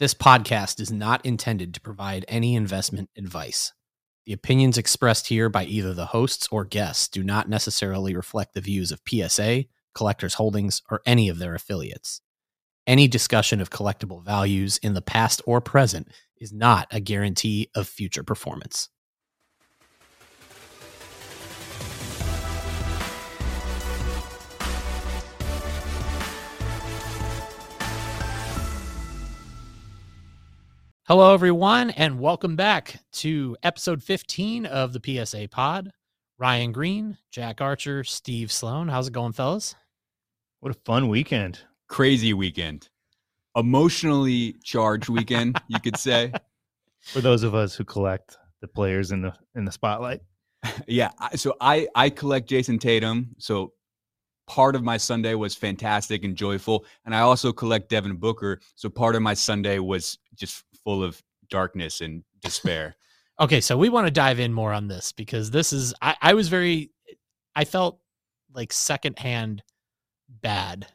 This podcast is not intended to provide any investment advice. The opinions expressed here by either the hosts or guests do not necessarily reflect the views of PSA, Collectors Holdings, or any of their affiliates. Any discussion of collectible values in the past or present is not a guarantee of future performance. Hello, everyone, and welcome back to episode 15 of the PSA pod. Ryan Green, Jack Archer, Steve Sloan. How's it going, fellas? What a fun weekend. Crazy weekend. Emotionally charged weekend, you could say. For those of us who collect the players in the spotlight. Yeah, so I collect Jayson Tatum, so part of my Sunday was fantastic and joyful, and I also collect Devin Booker, so part of my Sunday was just full of darkness and despair. Okay, so we want to dive in more on this because this is, I felt like secondhand bad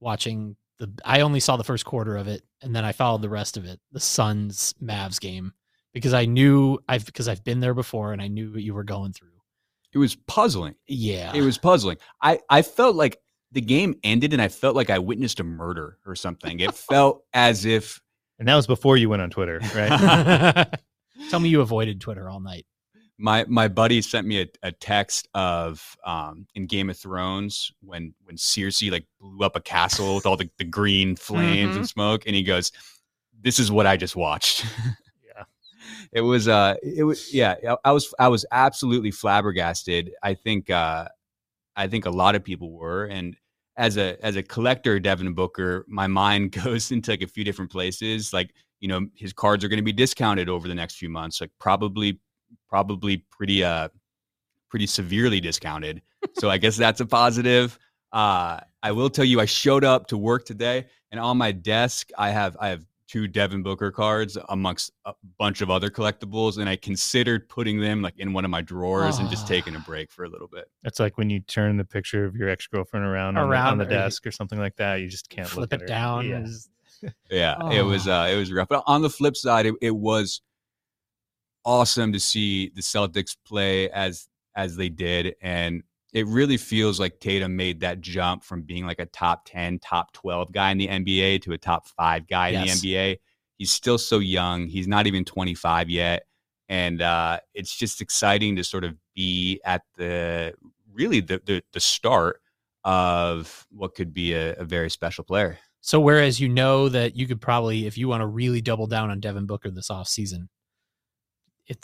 watching I only saw the first quarter of it, and then I followed the rest of it, the Suns Mavs game, because I've been there before and I knew what you were going through. It was puzzling. Yeah. It was puzzling. I felt like the game ended and I felt like I witnessed a murder or something. It felt as if... And that was before you went on Twitter, right? Tell me you avoided Twitter all night. My buddy sent me a text of in Game of Thrones when Cersei like blew up a castle with all the green flames and smoke. And he goes, this is what I just watched. I was absolutely flabbergasted. I think a lot of people were, and as a collector, Devin Booker, my mind goes into like a few different places. Like, you know, his cards are going to be discounted over the next few months, like probably pretty severely discounted. So I guess that's a positive. I will tell you, I showed up to work today, and on my desk, I have 2 Devin Booker cards amongst a bunch of other collectibles. And I considered putting them like in one of my drawers and just taking a break for a little bit. It's like when you turn the picture of your ex-girlfriend around on the desk or something like that, you just can't flip look at it down. Yeah. It was rough. But on the flip side, it was awesome to see the Celtics play as they did. And it really feels like Tatum made that jump from being like a top 10, top 12 guy in the NBA to a top 5 guy in the NBA. He's still so young. He's not even 25 yet. And it's just exciting to sort of be at the start of what could be a very special player. So whereas you know that you could probably, if you want to really double down on Devin Booker this offseason,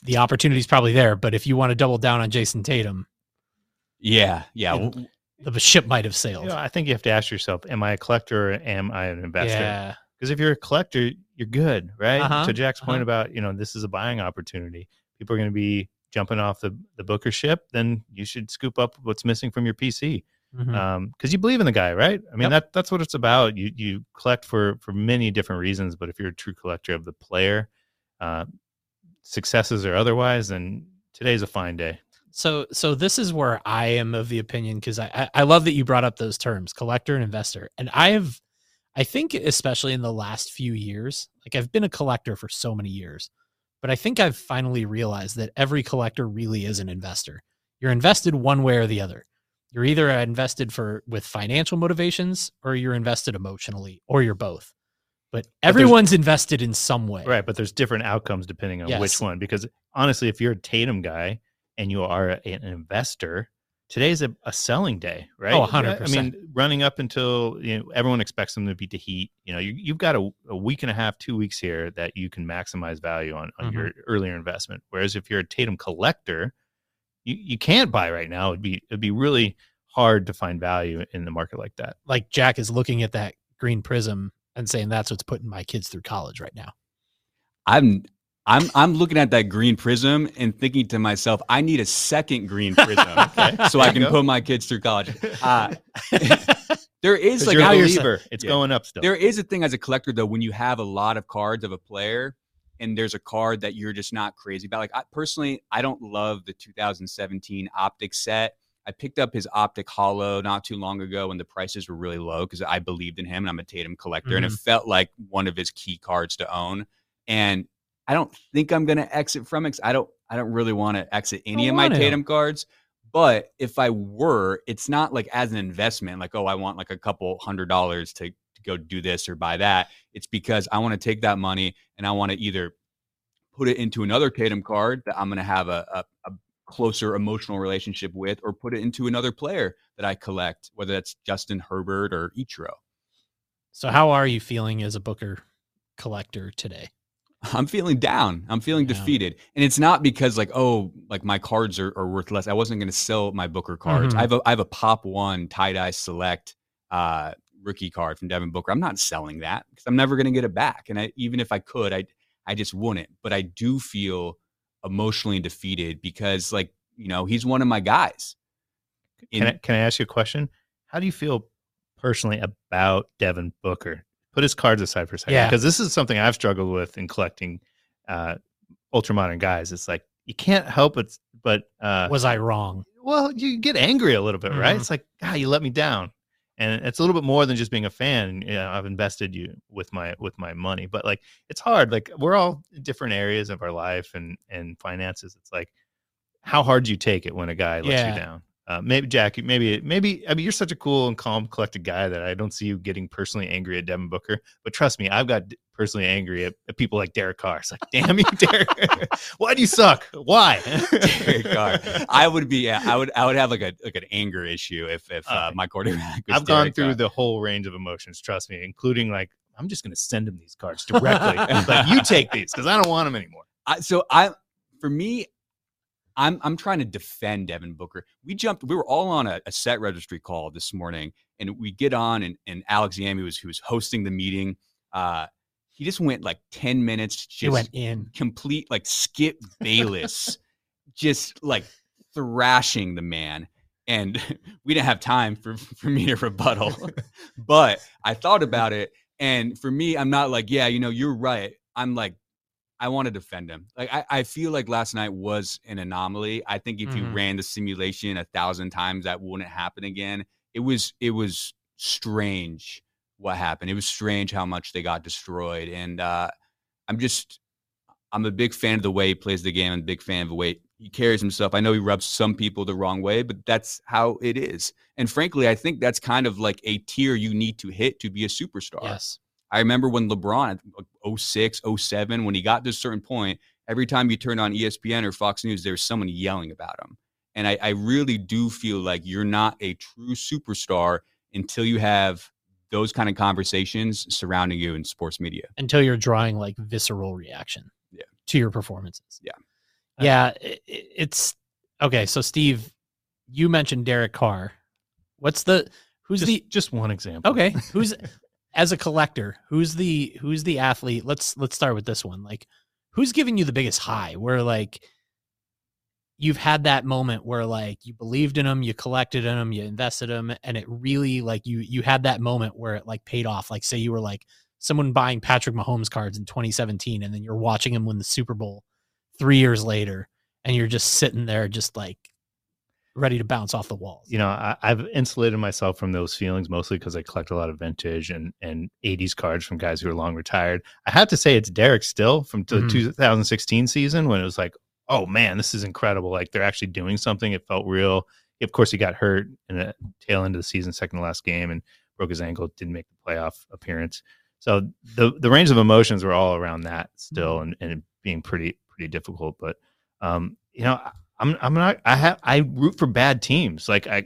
the opportunity is probably there. But if you want to double down on Jayson Tatum, yeah. The ship might have sailed. You know, I think you have to ask yourself, am I a collector or am I an investor? Yeah. Because if you're a collector, you're good, right? Uh-huh. To Jack's point about, you know, this is a buying opportunity. People are going to be jumping off the Booker ship. Then you should scoop up what's missing from your PC. Because you believe in the guy, right? I mean, that's what it's about. You collect for many different reasons. But if you're a true collector of the player, successes or otherwise, then today's a fine day. So this is where I am of the opinion, because I love that you brought up those terms, collector and investor. And I think especially in the last few years, like I've been a collector for so many years, but I think I've finally realized that every collector really is an investor. You're invested one way or the other. You're either invested with financial motivations, or you're invested emotionally, or you're both. But everyone's invested in some way. Right, but there's different outcomes depending on which one. Because honestly, if you're a Tatum guy, and you are an investor, today's a selling day, right? Oh, 100%. I mean, running up until, you know, everyone expects them to beat the Heat. You know, you've got a week and a half, 2 weeks here that you can maximize value on your earlier investment. Whereas if you're a Tatum collector, you can't buy right now. It'd be really hard to find value in the market like that. Like Jack is looking at that green prism and saying, that's what's putting my kids through college right now. I'm looking at that green prism and thinking to myself, I need a second green prism so I can put my kids through college. There is like a believer. It's going up still. There is a thing as a collector though, when you have a lot of cards of a player and there's a card that you're just not crazy about. Like I don't love the 2017 optic set. I picked up his Optic Hollow not too long ago when the prices were really low because I believed in him and I'm a Tatum collector. Mm-hmm. And it felt like one of his key cards to own. And I don't think I'm going to exit from it because I don't really want to exit any of my Tatum cards. But if I were, it's not like as an investment, like, oh, I want like a couple $100 to go do this or buy that. It's because I want to take that money and I want to either put it into another Tatum card that I'm going to have a closer emotional relationship with, or put it into another player that I collect, whether that's Justin Herbert or Ichiro. So how are you feeling as a Booker collector today? I'm feeling down. I'm feeling defeated. And it's not because like, oh, like my cards are worth less. I wasn't going to sell my Booker cards. Mm-hmm. I have a Pop 1 tie-dye select rookie card from Devin Booker. I'm not selling that because I'm never going to get it back. And even if I could, I just wouldn't. But I do feel emotionally defeated because, like, you know, he's one of my guys. Can I ask you a question? How do you feel personally about Devin Booker? Put his cards aside for a second, because this is something I've struggled with in collecting ultramodern guys. It's like you can't help it, but was I wrong? Well, you get angry a little bit, right? Mm-hmm. It's like, you let me down, and it's a little bit more than just being a fan. You know, I've invested you with my money, but like it's hard. Like we're all in different areas of our life and finances. It's like how hard do you take it when a guy lets you down? Maybe Jack, maybe, I mean, you're such a cool and calm, collected guy that I don't see you getting personally angry at Devin Booker, but trust me, I've got personally angry at people like Derek Carr. It's like, damn you, Derek, why do you suck? Why? Derek Carr. I would have like an anger issue if my quarterback was I've gone through the whole range of emotions, trust me, including like, I'm just going to send him these cards directly. Like, you take these because I don't want them anymore. I'm trying to defend Devin Booker. We were all on a set registry call this morning, and we get on, and Alex Yammy who was hosting the meeting. He just went like 10 minutes. He went in complete like Skip Bayless, just like thrashing the man. And we didn't have time for me to rebuttal, but I thought about it. And for me, I'm not like, yeah, you know, you're right. I'm like, I want to defend him. Like I feel like last night was an anomaly. I think if you ran the simulation 1,000 times, that wouldn't happen again. It was strange what happened. It was strange how much they got destroyed. And I'm a big fan of the way he plays the game. I'm a big fan of the way he carries himself. I know he rubs some people the wrong way, but that's how it is. And frankly, I think that's kind of like a tier you need to hit to be a superstar. Yes. I remember when LeBron, 06, 07, when he got to a certain point, every time you turned on ESPN or Fox News, there was someone yelling about him. And I really do feel like you're not a true superstar until you have those kind of conversations surrounding you in sports media. Until you're drawing like visceral reaction to your performances. Yeah. It's okay. So Steve, you mentioned Derek Carr. Just one example. Okay. As a collector, who's the athlete? Let's start with this one. Like, who's giving you the biggest high? Where like you've had that moment where like you believed in them, you collected in them, you invested in them, and it really like you had that moment where it like paid off. Like, say you were like someone buying Patrick Mahomes cards in 2017, and then you're watching him win the Super Bowl 3 years later, and you're just sitting there, just like ready to bounce off the walls. You know, I've insulated myself from those feelings mostly because I collect a lot of vintage and 80s cards from guys who are long retired. I have to say it's Derek Still from the 2016 season when it was like, oh man, this is incredible. Like they're actually doing something. It felt real. Of course, he got hurt in the tail end of the season, second to last game, and broke his ankle. Didn't make the playoff appearance. So the range of emotions were all around that still, and being pretty difficult. But you know. I root for bad teams. Like I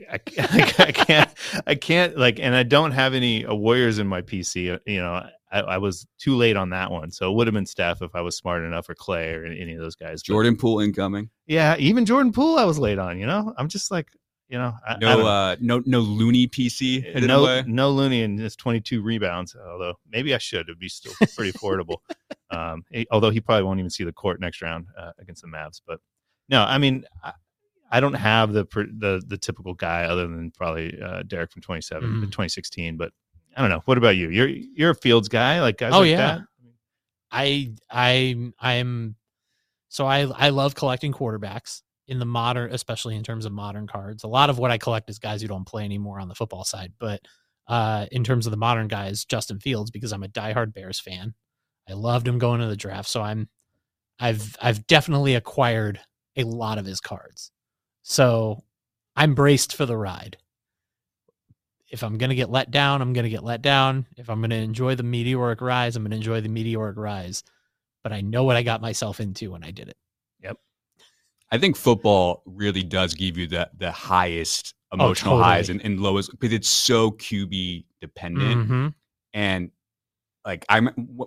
can't like, and I don't have any Warriors in my PC. You know, I was too late on that one. So it would have been Steph if I was smart enough, or Clay or any of those guys. Jordan Poole incoming. Yeah. Even Jordan Poole, I was late on, you know, I'm just like, you know, no Looney PC. No Looney and his 22 rebounds. Although maybe I should, it'd be still pretty affordable. Although he probably won't even see the court next round against the Mavs, but. No, I mean, I don't have the typical guy other than probably Derek from 2016. But I don't know. What about you? You're a Fields guy, like guys. Oh, like yeah. That? I'm so I love collecting quarterbacks. in the modern, especially in terms of modern cards. A lot of what I collect is guys who don't play anymore on the football side, but in terms of the modern guys, Justin Fields, because I'm a diehard Bears fan. I loved him going to the draft, so I've definitely acquired a lot of his cards. So I'm braced for the ride. If I'm going to get let down, I'm going to get let down. If I'm going to enjoy the meteoric rise, I'm going to enjoy the meteoric rise. But I know what I got myself into when I did it. Yep. I think football really does give you the highest emotional highs and lowest, because it's so QB dependent. Mm-hmm. And like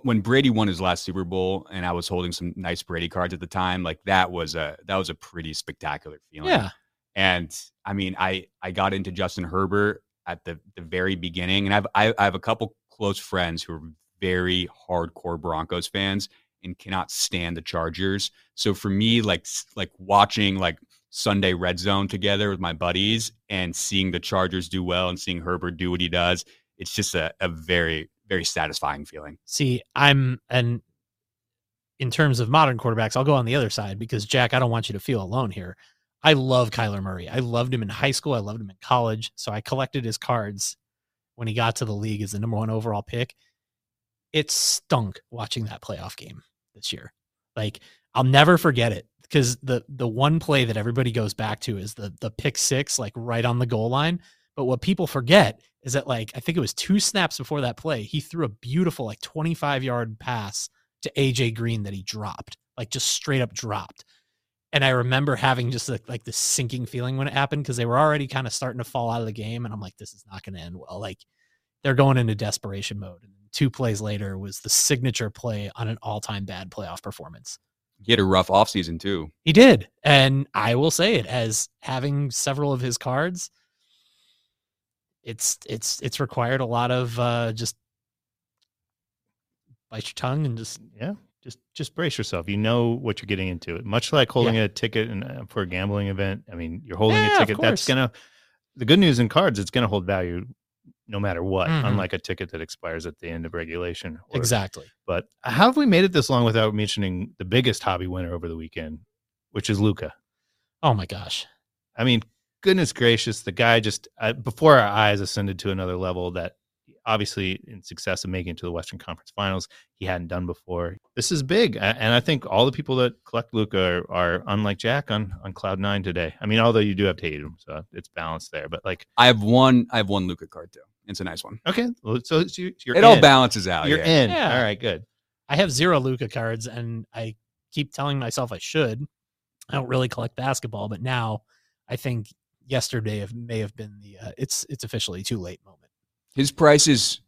when Brady won his last Super Bowl, and I was holding some nice Brady cards at the time, like that was a pretty spectacular feeling. Yeah. And I mean, I got into Justin Herbert at the very beginning, and I have a couple close friends who are very hardcore Broncos fans and cannot stand the Chargers. So for me, like watching like Sunday Red Zone together with my buddies and seeing the Chargers do well and seeing Herbert do what he does, it's just a very, very satisfying feeling. See, and in terms of modern quarterbacks, I'll go on the other side, because Jack, I don't want you to feel alone here. I love Kyler Murray. I loved him in high school. I loved him in college. So I collected his cards when he got to the league as the #1 overall pick. It stunk watching that playoff game this year. Like, I'll never forget it, because the one play that everybody goes back to is the pick six, like right on the goal line. But what people forget is that, like, I think it was 2 snaps before that play, he threw a beautiful, like 25-yard pass to AJ Green that he dropped, like just straight up dropped. And I remember having just like this sinking feeling when it happened, because they were already kind of starting to fall out of the game. And I'm like, this is not going to end well. Like, they're going into desperation mode. And 2 plays later was the signature play on an all-time bad playoff performance. He had a rough offseason too. He did. And I will say it, as having several of his cards, it's required a lot of just bite your tongue and just, yeah. Just brace yourself. You know what you're getting into. Much like holding a ticket for a gambling event. I mean, you're holding a ticket that's going to... The good news in cards, it's going to hold value no matter what, unlike a ticket that expires at the end of regulation. Exactly. But how have we made it this long without mentioning the biggest hobby winner over the weekend, which is Luka? Oh, my gosh. I mean, goodness gracious, the guy just, before our eyes, ascended to another level that, obviously, in success of making it to the Western Conference Finals, he hadn't done before. This is big. And I think all the people that collect Luka are unlike Jack on cloud 9 today. I mean, although you do have Tatum, so it's balanced there. But like, I have one Luka card too. It's a nice one. Okay. Well, so you're in. All balances out. You're in. Yeah. All right, good. I have 0 Luka cards, and I keep telling myself I should. I don't really collect basketball, but now I think yesterday may have been the it's officially too late moment. His prices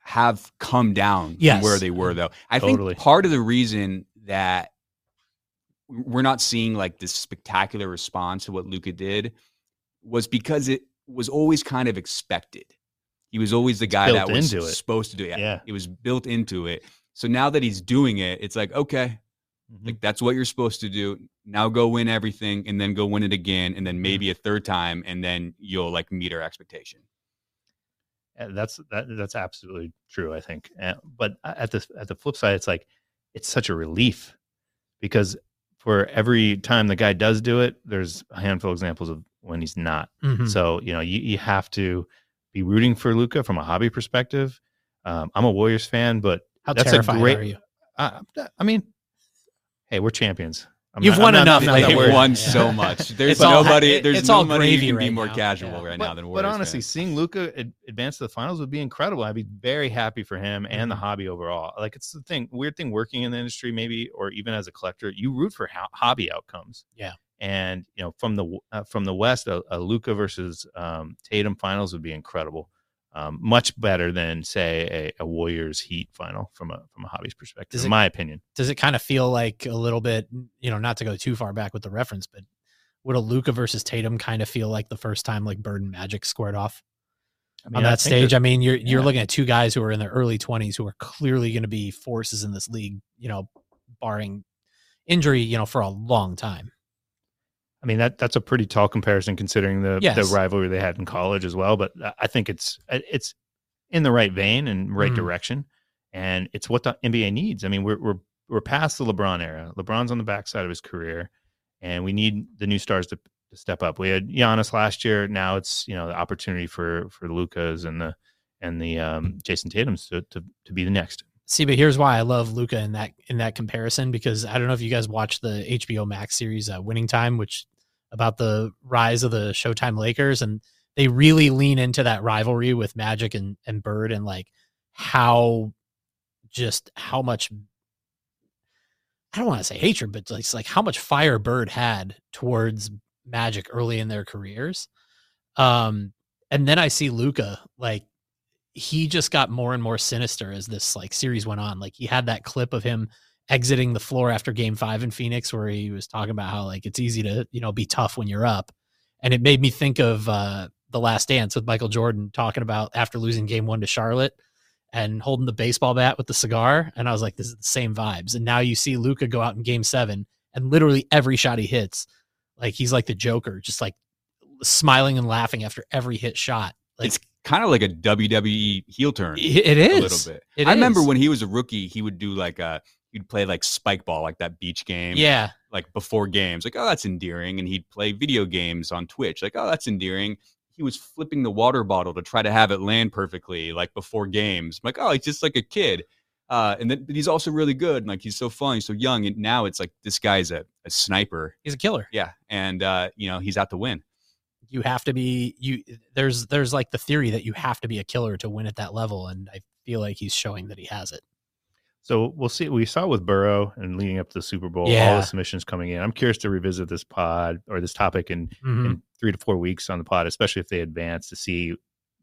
have come down from where they were, though. I think part of the reason that we're not seeing like this spectacular response to what Luka did was because it was always kind of expected. He was always the guy that was supposed to do it. Yeah. It was built into it. So now that he's doing it, it's like, okay, like that's what you're supposed to do. Now go win everything, and then go win it again, and then maybe a third time, and then you'll like meet our expectation. That's absolutely true, I think. But at the flip side, it's like, it's such a relief, because for every time the guy does do it, there's a handful of examples of when he's not. So, you know, you have to be rooting for Luka from a hobby perspective. I'm a Warriors fan, but how terrified are you? I mean, hey, we're champions. You've won so much. There's nobody who can be more casual right now than Warriors. But honestly, seeing Luka advance to the finals would be incredible. I'd be very happy for him and the hobby overall. Like, it's the weird thing working in the industry, maybe, or even as a collector, you root for hobby outcomes. Yeah. And, you know, from the West, a Luka versus Tatum finals would be incredible. Much better than, say, a Warriors Heat final from a hobby's perspective, in my opinion. Does it kind of feel like a little bit, you know, not to go too far back with the reference, but would a Luka versus Tatum kind of feel like the first time like Bird and Magic squared off on that stage? I mean, you're looking at 2 guys who are in their early 20s who are clearly going to be forces in this league, you know, barring injury, you know, for a long time. I mean, that's a pretty tall comparison, considering the rivalry they had in college as well. But I think it's in the right vein and right direction, and it's what the NBA needs. I mean, we're past the LeBron era. LeBron's on the backside of his career, and we need the new stars to step up. We had Giannis last year. Now it's, you know, the opportunity for the Lukas and the Jayson Tatums to be the next. See, but here's why I love Luka in that comparison, because I don't know if you guys watched the HBO Max series Winning Time, which about the rise of the Showtime Lakers, and they really lean into that rivalry with Magic and Bird, and like how much, I don't want to say hatred, but it's like how much fire Bird had towards Magic early in their careers. And then I see Luka, like he just got more and more sinister as this like series went on. Like he had that clip of him exiting the floor after Game 5 in Phoenix, where he was talking about how like, it's easy to, you know, be tough when you're up. And it made me think of The Last Dance with Michael Jordan, talking about after losing Game 1 to Charlotte and holding the baseball bat with the cigar. And I was like, this is the same vibes. And now you see Luka go out in Game 7 and literally every shot he hits, like he's like the Joker, just like smiling and laughing after every hit shot. Like, it's kind of like a WWE heel turn. It is a little bit. I remember when he was a rookie, he would do like a, he'd play like spike ball, like that beach game. Yeah. Like before games, like, oh, that's endearing. And he'd play video games on Twitch. Like, oh, that's endearing. He was flipping the water bottle to try to have it land perfectly, like before games. I'm like, oh, he's just like a kid. And then he's also really good. And like, he's so fun. He's so young. And now it's like, this guy's a sniper. He's a killer. Yeah. And, you know, he's out to win. You have to be, there's like the theory that you have to be a killer to win at that level. And I feel like he's showing that he has it. So we'll see. We saw with Burrow and leading up to the Super Bowl, all the submissions coming in. I'm curious to revisit this pod or this topic in 3 to 4 weeks on the pod, especially if they advance, to see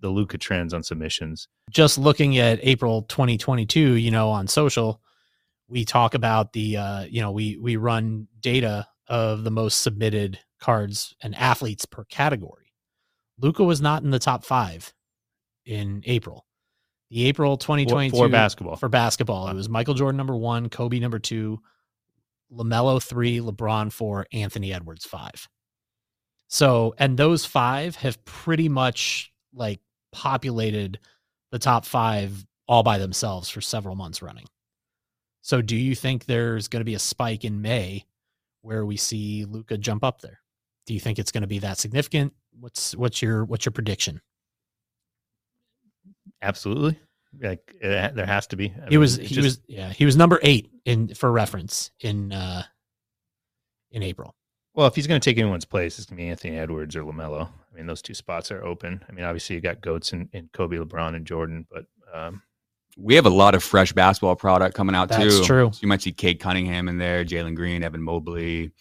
the Luka trends on submissions. Just looking at April 2022, you know, on social, we talk about the, you know, we run data of the most submitted cards and athletes per category. Luka was not in the top 5 in April. The April 2022 for basketball, it was Michael Jordan number 1, Kobe number 2, LaMelo 3, LeBron 4, Anthony Edwards 5. So, and those 5 have pretty much like populated the top 5 all by themselves for several months running. So do you think there's going to be a spike in May where we see Luka jump up there? Do you think it's going to be that significant? What's your prediction? Absolutely. Like there has to be. He was number 8 for reference in April. Well, if he's going to take anyone's place, it's going to be Anthony Edwards or LaMelo. I mean, those two spots are open. I mean, obviously you got goats in Kobe, LeBron, and Jordan, but we have a lot of fresh basketball product coming out too. That's true. So you might see Cade Cunningham in there, Jalen Green, Evan Mobley,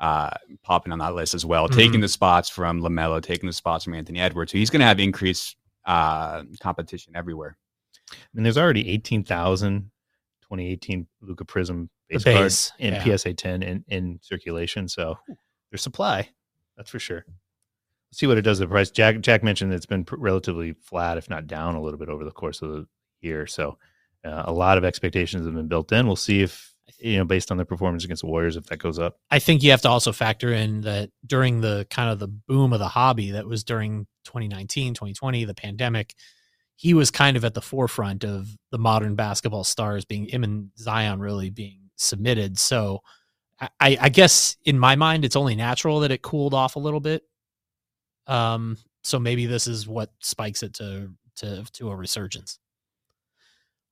popping on that list as well, taking the spots from LaMelo, taking the spots from Anthony Edwards. So he's going to have increased competition everywhere. I mean, there's already 18,000 2018 Luka Prism base cards and PSA 10 in circulation. So there's supply, that's for sure. Let's see what it does to the price. Jack mentioned that it's been relatively flat, if not down a little bit over the course of the year. So a lot of expectations have been built in. We'll see if, you know, based on their performance against the Warriors, if that goes up. I think you have to also factor in that during the kind of the boom of the hobby that was during 2019, 2020, the pandemic, he was kind of at the forefront of the modern basketball stars, being him and Zion really being submitted. So I guess in my mind, it's only natural that it cooled off a little bit. So maybe this is what spikes it to a resurgence.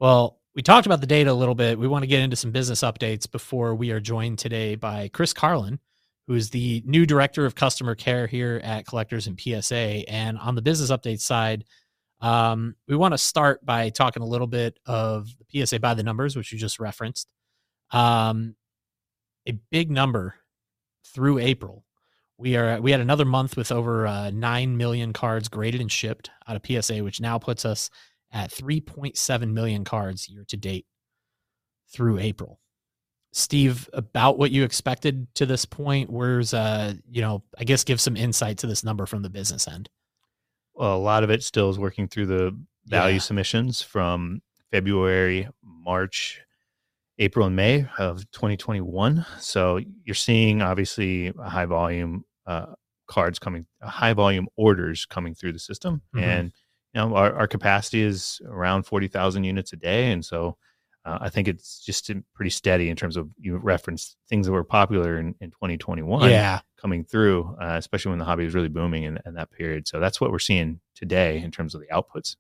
Well, we talked about the data a little bit. We want to get into some business updates before we are joined today by Chris Carlin, who is the new director of customer care here at Collectors and PSA. And on the business update side, we want to start by talking a little bit of the PSA by the numbers, which you just referenced. A big number through April. We had another month with over 9 million cards graded and shipped out of PSA, which now puts us at 3.7 million cards year to date through April. Steve, about what you expected to this point, where's, you know, I guess give some insight to this number from the business end. Well, a lot of it still is working through the value submissions from February, March, April, and May of 2021. So you're seeing obviously a high volume cards coming, high volume orders coming through the system. And, you know, our capacity is around 40,000 units a day. And so I think it's just pretty steady in terms of, you referenced things that were popular in 2021 coming through, especially when the hobby was really booming in that period. So that's what we're seeing today in terms of the outputs.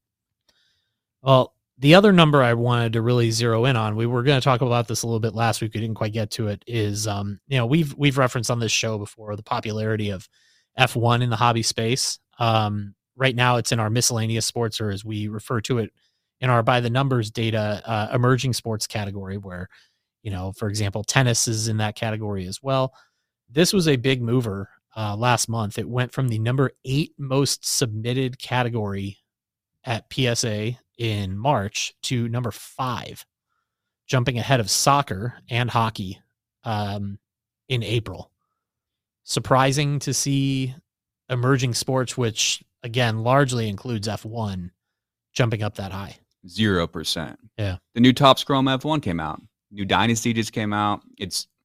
Well, the other number I wanted to really zero in on, we were going to talk about this a little bit last week, we didn't quite get to it, is, you know, we've referenced on this show before the popularity of F1 in the hobby space. Right now it's in our miscellaneous sports, or as we refer to it in our by the numbers data, emerging sports category, where, you know, for example, tennis is in that category as well. This was a big mover last month. It went from the number 8 most submitted category at PSA in March to number 5, jumping ahead of soccer and hockey in April. Surprising to see emerging sports, which again largely includes F1, jumping up that high. 0%. Yeah. The new Topps Chrome F1 came out. New Dynasty just came out.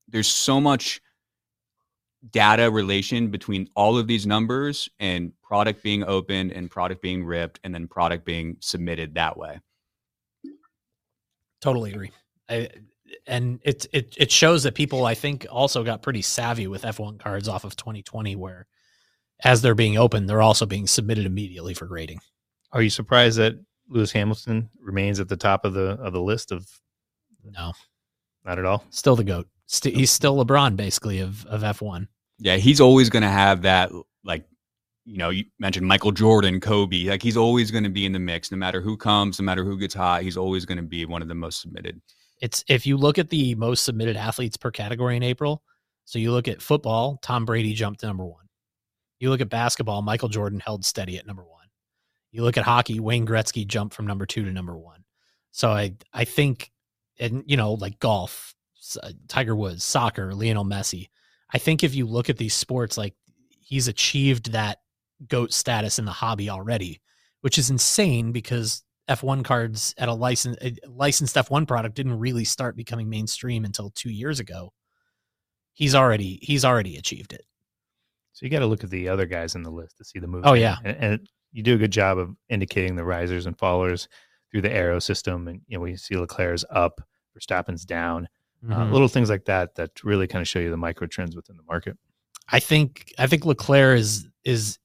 There's so much data relation between all of these numbers and product being opened and product being ripped and then product being submitted that way. Totally agree. And it shows that people, I think, also got pretty savvy with F1 cards off of 2020, where as they're being opened, they're also being submitted immediately for grading. Are you surprised that Lewis Hamilton remains at the top of the list of? No, not at all. Still the GOAT. He's still LeBron, basically, of F1. Yeah, he's always going to have that, like, you know, you mentioned Michael Jordan, Kobe. Like, he's always going to be in the mix, no matter who comes, no matter who gets hot. He's always going to be one of the most submitted. If you look at the most submitted athletes per category in April, so you look at football, Tom Brady jumped to number 1. You look at basketball, Michael Jordan held steady at number 1. You look at hockey, Wayne Gretzky jumped from number 2 to number 1. So I think, and you know, like golf, Tiger Woods, soccer, Lionel Messi. I think if you look at these sports, like, he's achieved that GOAT status in the hobby already, which is insane because F1 cards at a licensed F1 product didn't really start becoming mainstream until 2 years ago. He's already achieved it. So you got to look at the other guys in the list to see the movement. Oh yeah. And you do a good job of indicating the risers and fallers through the arrow system. And, you know, we see Leclerc's up, Verstappen's down. Little things like that really kind of show you the micro trends within the market. I think Leclerc is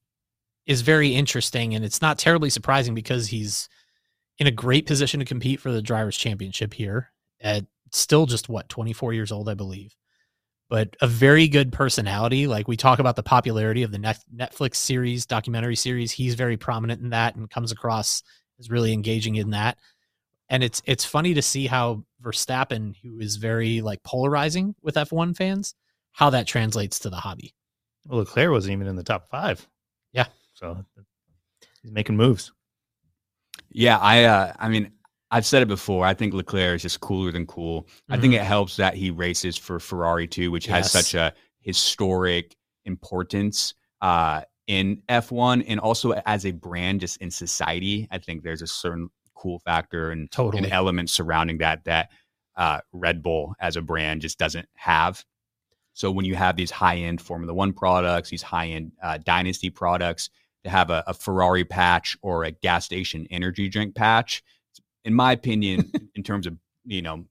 very interesting, and it's not terribly surprising because he's in a great position to compete for the Drivers' Championship here at still just 24 years old, I believe, but a very good personality. Like, we talk about the popularity of the Netflix series, documentary series. He's very prominent in that and comes across as really engaging in that. And it's funny to see how Verstappen, who is very, like, polarizing with F1 fans, how that translates to the hobby. Well, Leclerc wasn't even in the top 5. Yeah. So he's making moves. Yeah. I mean, I've said it before. I think Leclerc is just cooler than cool. Mm-hmm. I think it helps that he races for Ferrari too, which has such a historic importance, in F1 and also as a brand, just in society. I think there's a certain cool factor and an element surrounding that Red Bull as a brand just doesn't have. So when you have these high-end Formula One products, these high-end Dynasty products, to have a Ferrari patch or a gas station energy drink patch, in my opinion, in terms of, you know,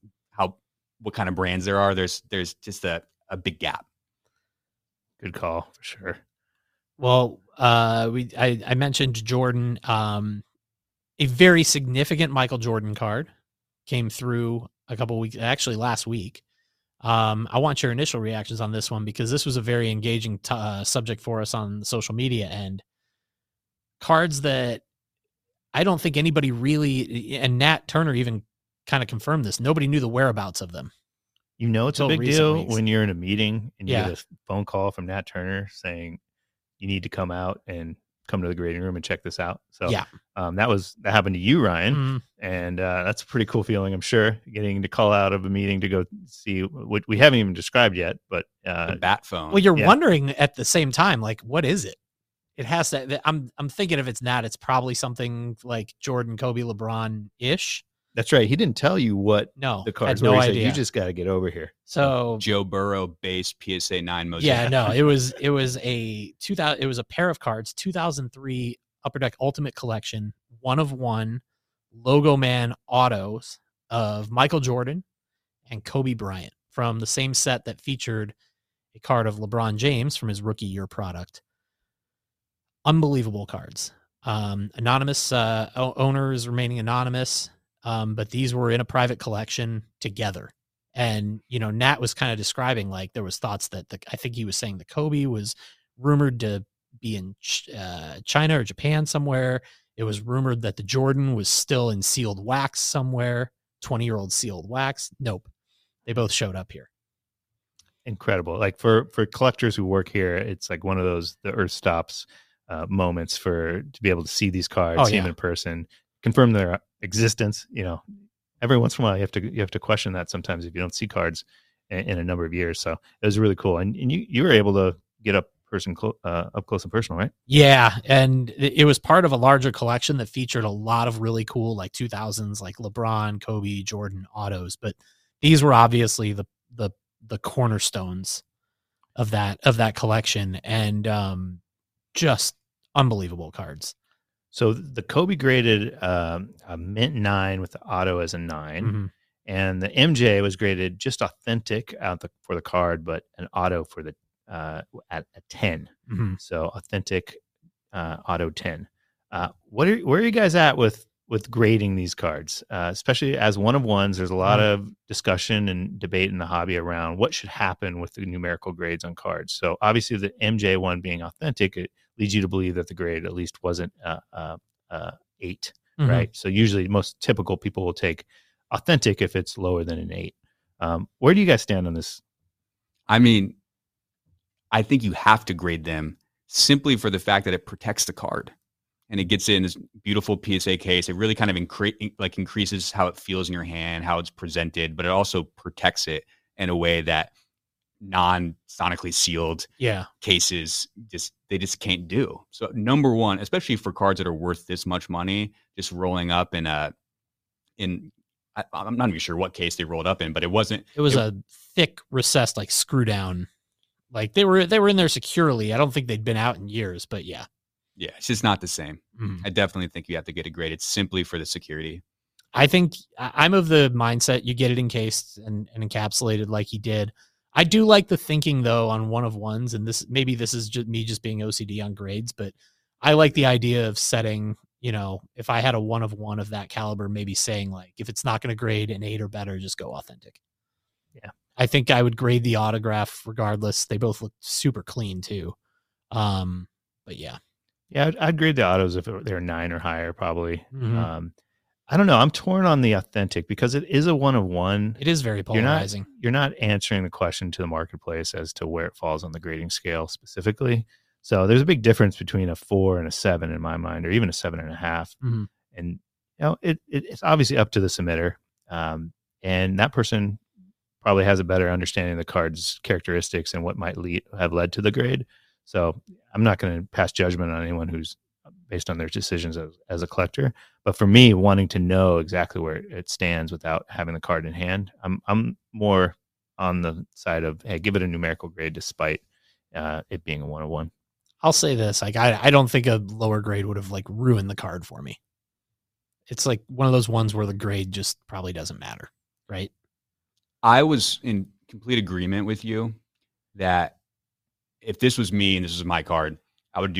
what kind of brands there are, there's just a big gap. Good call for sure. Well, I mentioned Jordan. A very significant Michael Jordan card came through a couple weeks, actually last week. I want your initial reactions on this one, because this was a very engaging subject for us on the social media end. Cards that I don't think anybody really, and Nat Turner even kind of confirmed this, nobody knew the whereabouts of them. You know, it's a big deal when you're in a meeting and you get a phone call from Nat Turner saying you need to come out and come to the grading room and check this out. So that happened to you, Ryan. Mm-hmm. And that's a pretty cool feeling, I'm sure, getting to call out of a meeting to go see what we haven't even described yet, but the bat phone. Well, you're wondering at the same time, like, what is it? It has to, I'm thinking if it's not, it's probably something like Jordan, Kobe, LeBron ish. That's right. He didn't tell you what the cards were. No idea. Said, you just got to get over here. So Joe Burrow based PSA 9 mosaic. Yeah, no, it was a 2000. It was a pair of cards, 2003 Upper Deck Ultimate Collection, 1/1 Logo Man autos of Michael Jordan and Kobe Bryant from the same set that featured a card of LeBron James from his rookie year product. Unbelievable cards. Anonymous owners remaining anonymous, but these were in a private collection together. And, you know, Nat was kind of describing, like, there was thoughts that I think he was saying that Kobe was rumored to be in China or Japan somewhere. It was rumored that the Jordan was still in sealed wax somewhere, 20-year-old sealed wax. Nope. They both showed up here. Incredible. Like, for collectors who work here, it's like one of those, the earth stops moments to be able to see these cards, see them in person, confirm their existence, you know. Every once in a while, you have to question that sometimes if you don't see cards in a number of years. So it was really cool, and you were able to get up close and personal, right? Yeah, and it was part of a larger collection that featured a lot of really cool, like 2000s, like LeBron, Kobe, Jordan autos. But these were obviously the cornerstones of that collection, and just unbelievable cards. So the Kobe graded a mint 9 with the auto as a 9, mm-hmm. and the MJ was graded just authentic for the card, but an auto for the at a 10. Mm-hmm. So authentic auto 10. Where are you guys at with grading these cards, especially as one of ones? There's a lot mm-hmm. of discussion and debate in the hobby around what should happen with the numerical grades on cards. So obviously the MJ one being authentic, it leads you to believe that the grade at least wasn't 8, mm-hmm. right? So usually most typical people will take authentic if it's lower than an 8. Where do you guys stand on this? I mean, I think you have to grade them simply for the fact that it protects the card and it gets in this beautiful PSA case. It really kind of increases how it feels in your hand, how it's presented, but it also protects it in a way that non-sonically sealed cases just can't do. So number one, especially for cards that are worth this much money, just rolling up I'm not even sure what case they rolled up in, but it was a thick recessed, like screw down, like they were in there securely. I don't think they'd been out in years, but yeah, it's just not the same. I definitely think you have to get it graded simply for the security. I think I'm of the mindset you get it encased and encapsulated like he did. I do like the thinking, though, on one of ones, and this is just me just being OCD on grades, but I like the idea of setting, you know, if I had a one of one of that caliber, maybe saying, like, if it's not going to grade an 8 or better, just go authentic. Yeah. I think I would grade the autograph regardless. They both look super clean too. But yeah. Yeah. I'd grade the autos if they're 9 or higher, probably. Mm-hmm. I don't know. I'm torn on the authentic because it is a one of one. It is very polarizing. You're not answering the question to the marketplace as to where it falls on the grading scale specifically. So there's a big difference between a 4 and a 7 in my mind, or even a 7.5. Mm-hmm. And you know, it's obviously up to the submitter, and that person probably has a better understanding of the card's characteristics and what might have led to the grade. So I'm not going to pass judgment on anyone who's based on their decisions as a collector. But for me, wanting to know exactly where it stands without having the card in hand, I'm more on the side of, hey, give it a numerical grade despite it being a 101. I'll say this, like, I don't think a lower grade would have, like, ruined the card for me. It's like one of those ones where the grade just probably doesn't matter, right? I was in complete agreement with you that if this was me and this was my card, I would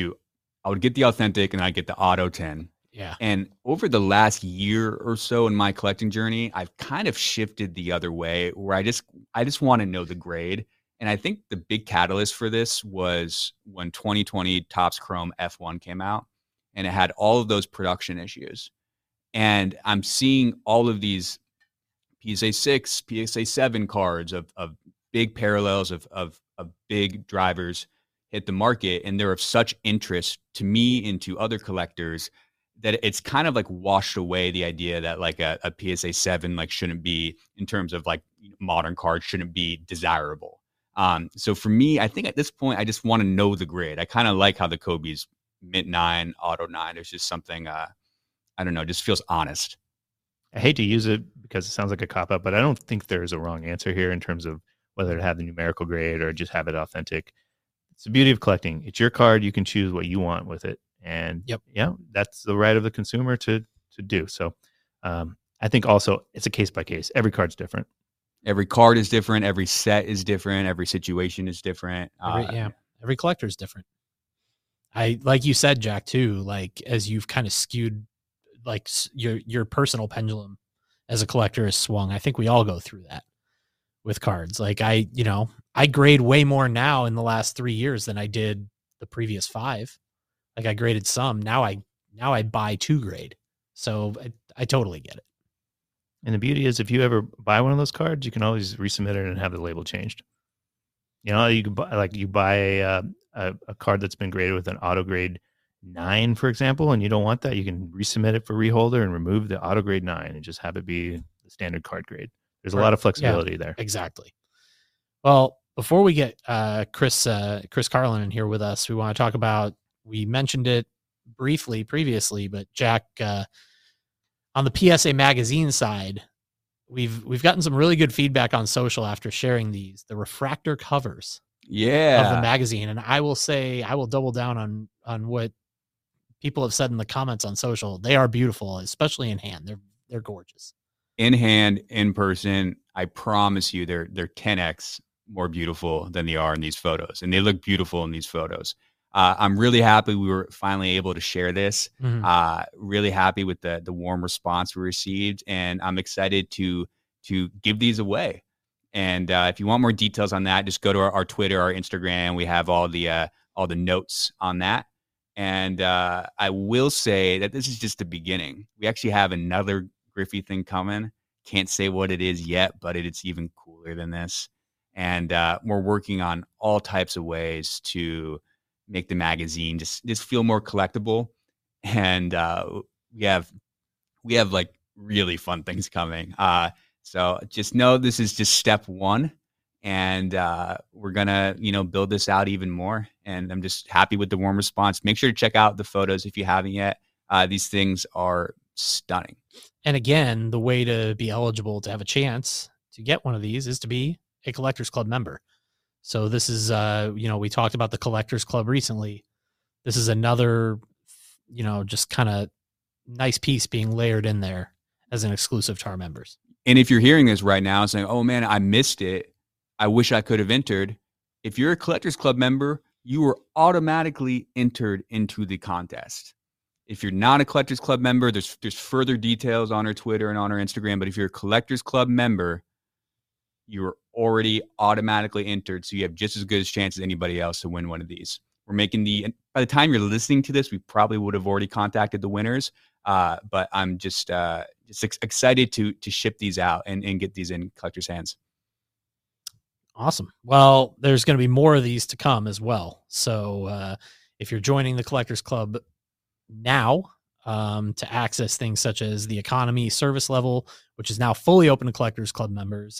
get the authentic and I'd get the auto 10. Yeah. And over the last year or so in my collecting journey, I've kind of shifted the other way where I just want to know the grade. And I think the big catalyst for this was when 2020 Topps Chrome F1 came out and it had all of those production issues. And I'm seeing all of these PSA 6, PSA 7 cards of big parallels of big drivers hit the market, and they're of such interest to me and to other collectors that it's kind of like washed away the idea that, like, a PSA 7, like, shouldn't be, in terms of, like, modern cards, shouldn't be desirable. So for me, I think at this point, I just want to know the grade. I kind of like how the Kobe's mint 9, auto 9, there's just something, I don't know, just feels honest. I hate to use it because it sounds like a cop-out, but I don't think there's a wrong answer here in terms of whether to have the numerical grade or just have it authentic. It's the beauty of collecting. It's your card. You can choose what you want with it. And yeah, that's the right of the consumer to do. So I think also it's a case by case. Every card's different. Every card is different. Every set is different. Every situation is different. Every collector is different. Like you said, Jack, too, like as you've kind of skewed, like your personal pendulum as a collector is swung. I think we all go through that with cards. Like I grade way more now in the last 3 years than I did the previous five. Like I graded some. Now I buy to grade. So I totally get it. And the beauty is if you ever buy one of those cards, you can always resubmit it and have the label changed. You know, you can buy, like you buy a card that's been graded with an auto grade 9, for example, and you don't want that. You can resubmit it for reholder and remove the auto grade 9 and just have it be the standard card grade. There's a lot of flexibility there. Exactly. Well, before we get Chris Carlin in here with us, we want to talk about, we mentioned it briefly previously, but Jack, on the PSA Magazine side, we've gotten some really good feedback on social after sharing the refractor covers of the magazine. And I will say, I will double down on what people have said in the comments on social. They are beautiful, especially in hand. They're gorgeous. In hand, in person, I promise you they're 10x more beautiful than they are in these photos. And they look beautiful in these photos. I'm really happy we were finally able to share this. Mm-hmm. Really happy with the warm response we received, and I'm excited to give these away. And if you want more details on that, just go to our Twitter, our Instagram. We have all the notes on that. And I will say that this is just the beginning. We actually have another Griffey thing coming. Can't say what it is yet, but it's even cooler than this. And we're working on all types of ways to make the magazine just feel more collectible. And we have like really fun things coming. So just know this is just step one, and we're gonna, build this out even more. And I'm just happy with the warm response. Make sure to check out the photos if you haven't yet. These things are stunning. And again, the way to be eligible to have a chance to get one of these is to be a Collectors Club member. So this is, we talked about the Collectors Club recently. This is another, just kind of nice piece being layered in there as an exclusive to our members. And if you're hearing this right now saying, oh man, I missed it, I wish I could have entered. If you're a Collectors Club member, you are automatically entered into the contest. If you're not a Collectors Club member, there's further details on our Twitter and on our Instagram. But if you're a Collectors Club member, you are already automatically entered, so you have just as good a chance as anybody else to win one of these. We're making by the time you're listening to this, we probably would have already contacted the winners, but I'm just excited to ship these out and get these in collectors' hands. Awesome. Well, there's going to be more of these to come as well. So if you're joining the Collectors Club now, to access things such as the economy service level, which is now fully open to Collectors Club members.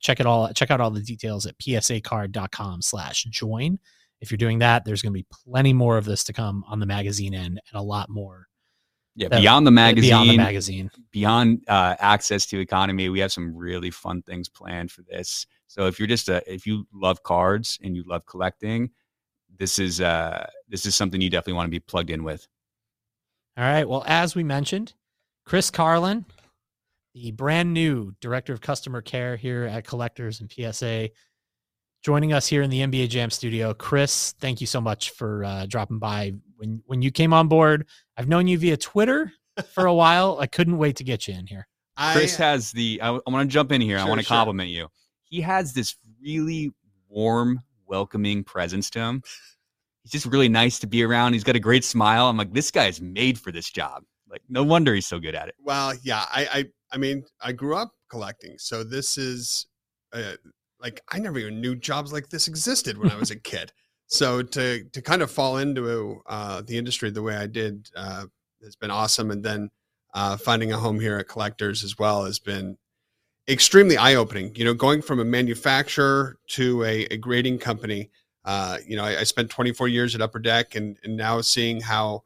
Check out all the details at psacard.com/join. If you're doing that, there's going to be plenty more of this to come on the magazine end, and a lot more. Yeah. Beyond the magazine, beyond access to economy. We have some really fun things planned for this. So if you're if you love cards and you love collecting, this is something you definitely want to be plugged in with. All right. Well, as we mentioned, Chris Carlin, the brand new director of customer care here at Collectors and PSA, joining us here in the NBA Jam studio. Chris, thank you so much for dropping by. When you came on board, I've known you via Twitter for a while. I couldn't wait to get you in here. Chris has I want to jump in here. Sure, I want to compliment you. He has this really warm, welcoming presence to him. He's just really nice to be around. He's got a great smile. I'm like, this guy's made for this job. Like, no wonder he's so good at it. Well, yeah, I mean, I grew up collecting, so this is I never even knew jobs like this existed when I was a kid. So to kind of fall into the industry the way I did has been awesome, and then finding a home here at Collectors as well has been extremely eye-opening. Going from a manufacturer to a grading company. I spent 24 years at Upper Deck, and now seeing how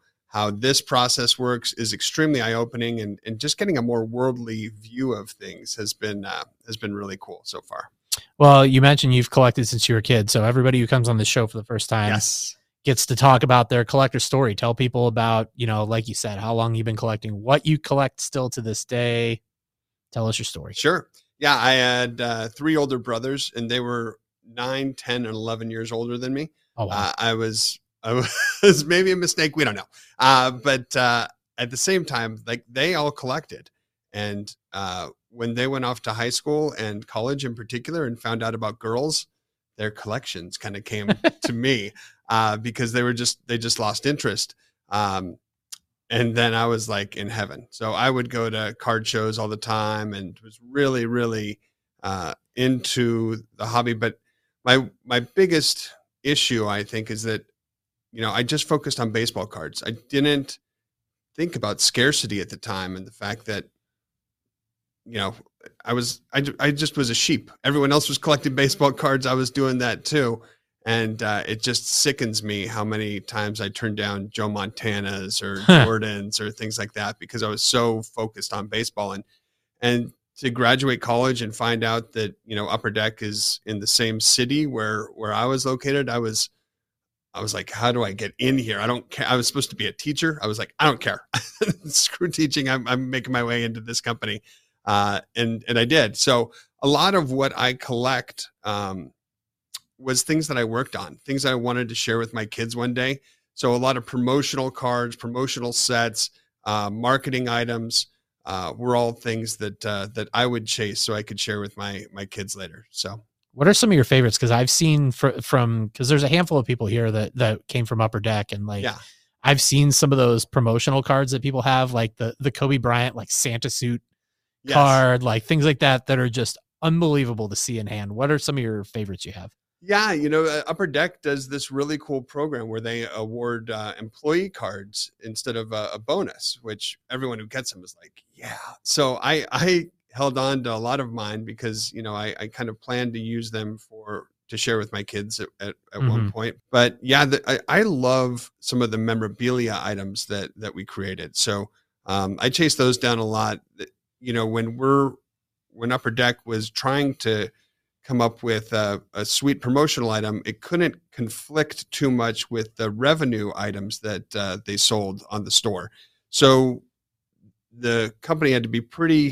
this process works is extremely eye-opening, and just getting a more worldly view of things has been really cool so far. Well, you mentioned you've collected since you were a kid, so everybody who comes on the show for the first time gets to talk about their collector story. Tell people about, like you said, how long you've been collecting, what you collect still to this day, Tell us your story. Sure. Yeah, I had three older brothers, and they were 9, 10, and 11 years older than me. Oh, wow. I was maybe a mistake. We don't know. But at the same time, like, they all collected. And when they went off to high school and college in particular and found out about girls, their collections kind of came to me because they just lost interest. And then I was like in heaven. So I would go to card shows all the time and was really, really into the hobby. But my biggest issue, I think, is that, you know, I just focused on baseball cards. I didn't think about scarcity at the time and the fact that, you know, I just was a sheep. Everyone else was collecting baseball cards. I was doing that too. And it just sickens me how many times I turned down Joe Montana's or Jordan's or things like that because I was so focused on baseball. And to graduate college and find out that, you know, Upper Deck is in the same city where I was located, I was like, how do I get in here? I don't care. I was supposed to be a teacher. I was like, I don't care. Screw teaching. I'm making my way into this company. And I did. So a lot of what I collect was things that I worked on, things that I wanted to share with my kids one day. So a lot of promotional cards, promotional sets, marketing items were all things that I would chase so I could share with my kids later. So what are some of your favorites? Because I've seen because there's a handful of people here that came from Upper Deck, and like, yeah. I've seen some of those promotional cards that people have, like the Kobe Bryant, like Santa suit, yes, card, like things like that are just unbelievable to see in hand. What are some of your favorites you have? Yeah, you know, Upper Deck does this really cool program where they award employee cards instead of a bonus, which everyone who gets them is like, yeah. So I held on to a lot of mine because, you know, I kind of planned to use them to share with my kids at one point. But yeah, I love some of the memorabilia items that we created. So I chased those down a lot. You know, when Upper Deck was trying to come up with a sweet promotional item, it couldn't conflict too much with the revenue items that they sold on the store. So the company had to be pretty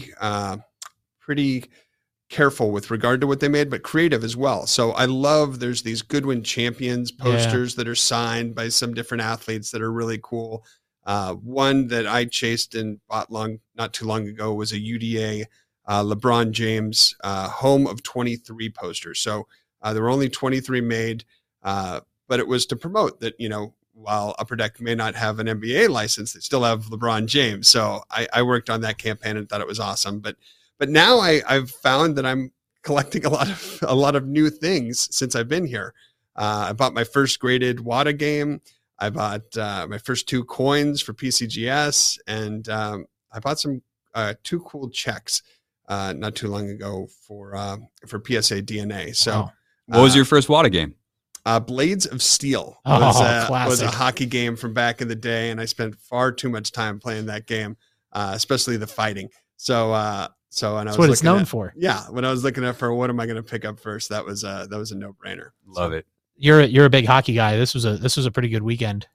careful with regard to what they made, but creative as well. So I love, there's these Goodwin Champions posters, yeah, that are signed by some different athletes that are really cool. One that I chased and bought not too long ago was a UDA LeBron James home of 23 posters. So there were only 23 made, but it was to promote that, you know, while Upper Deck may not have an NBA license, they still have LeBron James. So I worked on that campaign and thought it was awesome. But now I've found that I'm collecting a lot of new things since I've been here. I bought my first graded WADA game. I bought my first 2 coins for PCGS, and I bought some 2 cool checks not too long ago for PSA DNA. So, wow. What was your first WADA game? Blades of Steel was a hockey game from back in the day, and I spent far too much time playing that game, especially the fighting. So and I that's was what it's known for. Yeah, when I was looking up for what am I going to pick up first, that was a no brainer. Love it. You're a big hockey guy. This was a pretty good weekend.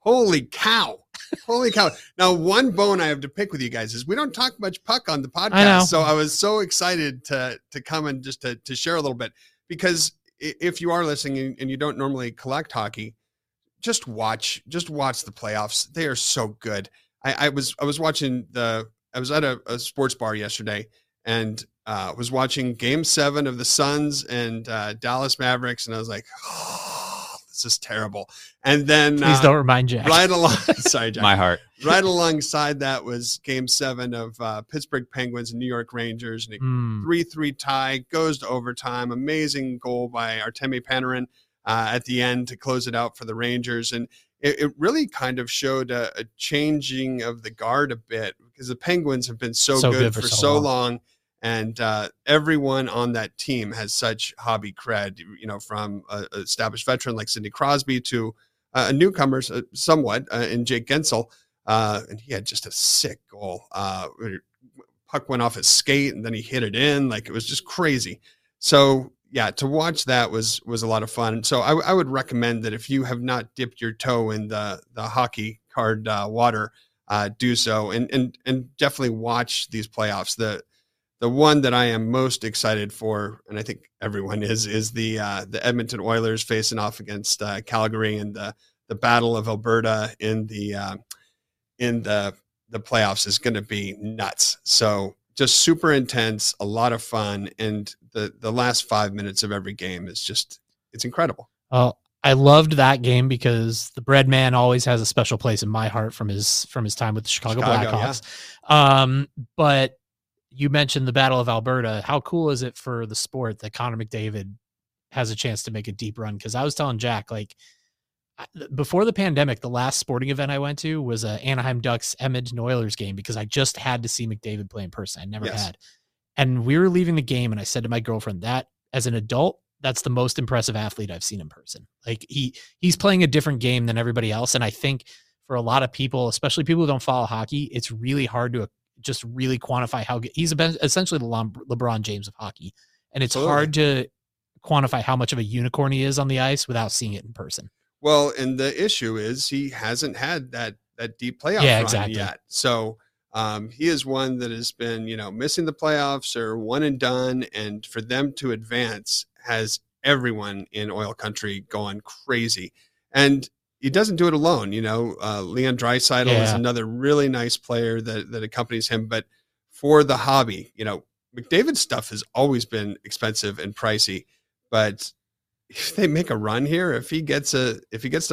Holy cow. Holy cow. Now, one bone I have to pick with you guys is we don't talk much puck on the podcast. I know. So I was so excited to come and just to share a little bit, because if you are listening and you don't normally collect hockey, just watch the playoffs. They are so good. I was at a sports bar yesterday and was watching game 7 of the Suns and Dallas Mavericks. And I was like, this is terrible. And then please don't remind Jack. Right alongside Jack. My heart. Right alongside that was game 7 of Pittsburgh Penguins and New York Rangers, and a 3-3 tie goes to overtime. Amazing goal by Artemi Panarin at the end to close it out for the Rangers. And it really kind of showed a changing of the guard a bit, because the Penguins have been so good for so long. And everyone on that team has such hobby cred, you know, from an established veteran like Sidney Crosby to newcomers in Jake Gensel. And he had just a sick goal. Puck went off his skate and then he hit it in. Like, it was just crazy. So, yeah, to watch that was a lot of fun. So I would recommend that if you have not dipped your toe in the hockey card water, do so. And definitely watch these playoffs. The The one that I am most excited for, and I think everyone is the Edmonton Oilers facing off against Calgary in the Battle of Alberta in the playoffs is going to be nuts. So just super intense, a lot of fun, and the last 5 minutes of every game is just, it's incredible. Oh, I loved that game because the bread man always has a special place in my heart from his time with the Chicago Blackhawks. Yeah. But you mentioned the Battle of Alberta. How cool is it for the sport that Connor McDavid has a chance to make a deep run? Because I was telling Jack, like, before the pandemic, the last sporting event I went to was a Anaheim Ducks Edmonton Oilers game because I just had to see McDavid play in person. I never had. And we were leaving the game, and I said to my girlfriend that, as an adult, that's the most impressive athlete I've seen in person. Like, he's playing a different game than everybody else. And I think for a lot of people, especially people who don't follow hockey, it's really hard to just really quantify how good he's been, essentially the LeBron James of hockey. And it's hard to quantify how much of a unicorn he is on the ice without seeing it in person. Well, and the issue is he hasn't had that deep playoff run yet. So he is one that has been, missing the playoffs or one and done. And for them to advance has everyone in oil country going crazy. And he doesn't do it alone. Leon Draisaitl is another really nice player that accompanies him. But for the hobby, McDavid's stuff has always been expensive and pricey. But if they make a run here, if he gets to